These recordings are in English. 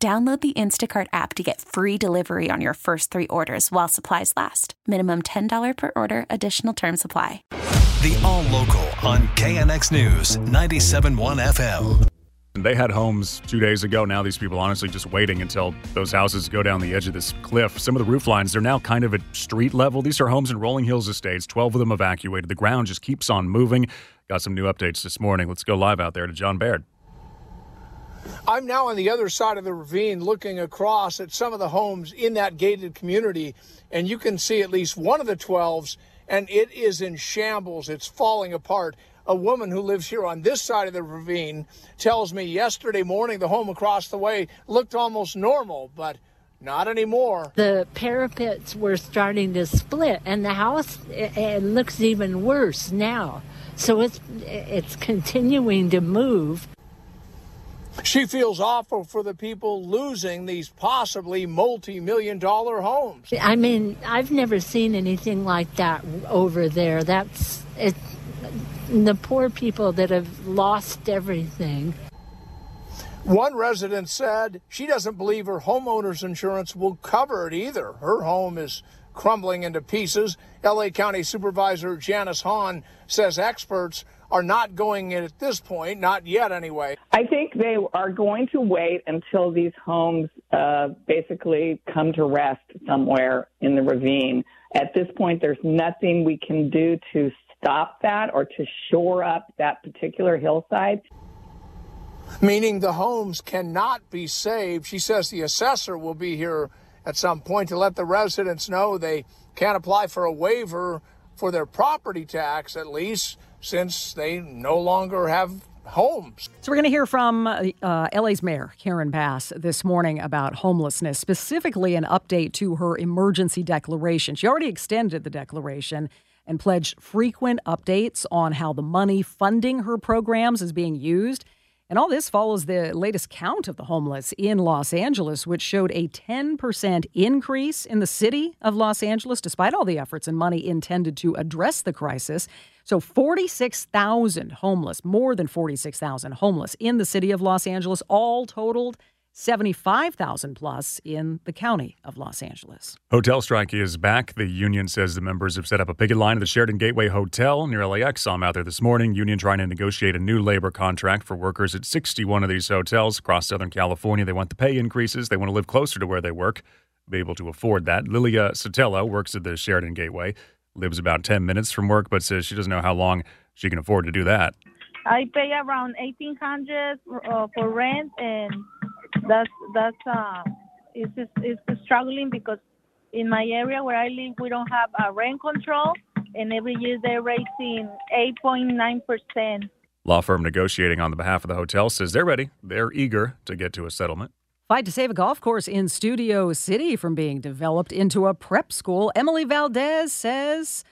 Download the Instacart app to get free delivery on your first three orders while supplies last. Minimum $10 per order. Additional terms apply. The All Local on KNX News 97.1 FM. They had homes 2 days ago. Now these people honestly just waiting until those houses go down the edge of this cliff. Some of the roof lines, they're now kind of at street level. These are homes in Rolling Hills Estates. 12 of them evacuated. The ground just keeps on moving. Got some new updates this morning. Let's go live out there to John Baird. I'm now on the other side of the ravine looking across at some of the homes in that gated community, and you can see at least one of the 12s, and it is in shambles. It's falling apart. A woman who lives here on this side of the ravine tells me yesterday morning the home across the way looked almost normal, but not anymore. The parapets were starting to split, and the house, it looks even worse now. So it's continuing to move. She feels awful for the people losing these possibly multi-million-dollar homes. I mean, I've never seen anything like that over there. That's it, the poor people that have lost everything. One resident said she doesn't believe her homeowner's insurance will cover it either. Her home is crumbling into pieces. L.A. County Supervisor Janice Hahn says experts are not going in at this point, not yet anyway. I think they are going to wait until these homes basically come to rest somewhere in the ravine. At this point, there's nothing we can do to stop that or to shore up that particular hillside. Meaning the homes cannot be saved. She says the assessor will be here at some point to let the residents know they can't apply for a waiver for their property tax, at least, since they no longer have homes. So we're going to hear from LA's Mayor Karen Bass this morning about homelessness, specifically an update to her emergency declaration. She already extended the declaration and pledged frequent updates on how the money funding her programs is being used. And all this follows the latest count of the homeless in Los Angeles, which showed a 10% increase in the city of Los Angeles, despite all the efforts and money intended to address the crisis. So 46,000 homeless, more than 46,000 homeless in the city of Los Angeles, all totaled 75,000 plus in the county of Los Angeles. Hotel strike is back. The union says the members have set up a picket line at the Sheraton Gateway Hotel near LAX. I'm out there this morning. Union trying to negotiate a new labor contract for workers at 61 of these hotels across Southern California. They want the pay increases. They want to live closer to where they work, be able to afford that. Lilia Sotelo works at the Sheraton Gateway, lives about 10 minutes from work, but says she doesn't know how long she can afford to do that. I pay around $1,800 for rent, and It's struggling because in my area where I live, we don't have a rent control, and every year they're raising 8.9%. Law firm negotiating on the behalf of the hotel says they're ready. They're eager to get to a settlement. Fight to save a golf course in Studio City from being developed into a prep school. Emily Valdez says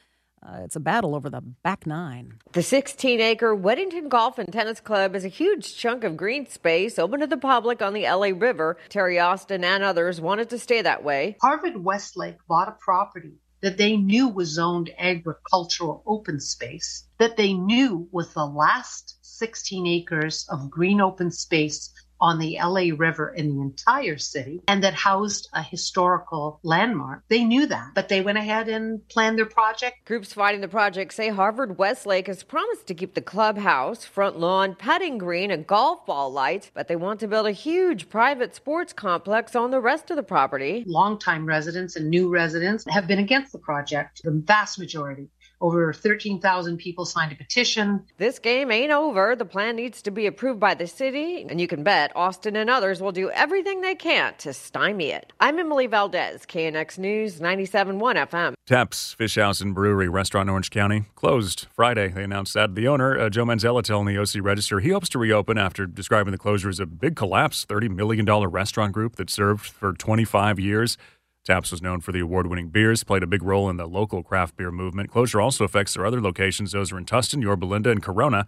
it's a battle over the back nine. The 16-acre Weddington Golf and Tennis Club is a huge chunk of green space open to the public on the LA River. Terry Austin and others wanted to stay that way. Harvard Westlake bought a property that they knew was zoned agricultural open space, that they knew was the last 16 acres of green open space on the LA River in the entire city, and that housed a historical landmark. They knew that, but they went ahead and planned their project. Groups fighting the project say Harvard Westlake has promised to keep the clubhouse, front lawn, putting green, and golf ball lights, but they want to build a huge private sports complex on the rest of the property. Longtime residents and new residents have been against the project, the vast majority. Over 13,000 people signed a petition. This game ain't over. The plan needs to be approved by the city, and you can bet Austin and others will do everything they can to stymie it. I'm Emily Valdez, KNX News 97.1 FM. Taps Fish House and Brewery Restaurant in Orange County closed Friday. They announced that. The owner, Joe Manzella, telling the OC Register he hopes to reopen after describing the closure as a big collapse. $30 million restaurant group that served for 25 years. Taps was known for the award-winning beers, played a big role in the local craft beer movement. Closure also affects their other locations. Those are in Tustin, Yorba Linda, and Corona.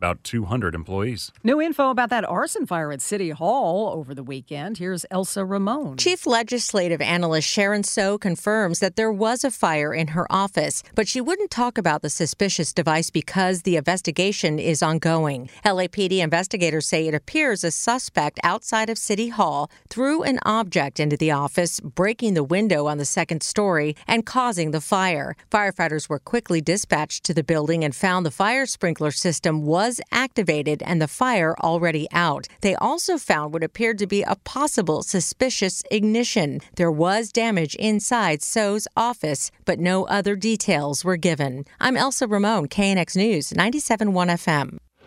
About 200 employees. New info about that arson fire at City Hall over the weekend. Here's Elsa Ramon. Chief legislative analyst Sharon Soh confirms that there was a fire in her office, but she wouldn't talk about the suspicious device because the investigation is ongoing. LAPD investigators say it appears a suspect outside of City Hall threw an object into the office, breaking the window on the second story and causing the fire. Firefighters were quickly dispatched to the building and found the fire sprinkler system was activated and the fire already out. They also found what appeared to be a possible suspicious ignition. There was damage inside Soh's office, but no other details were given. I'm Elsa Ramon, KNX News 97.1 FM.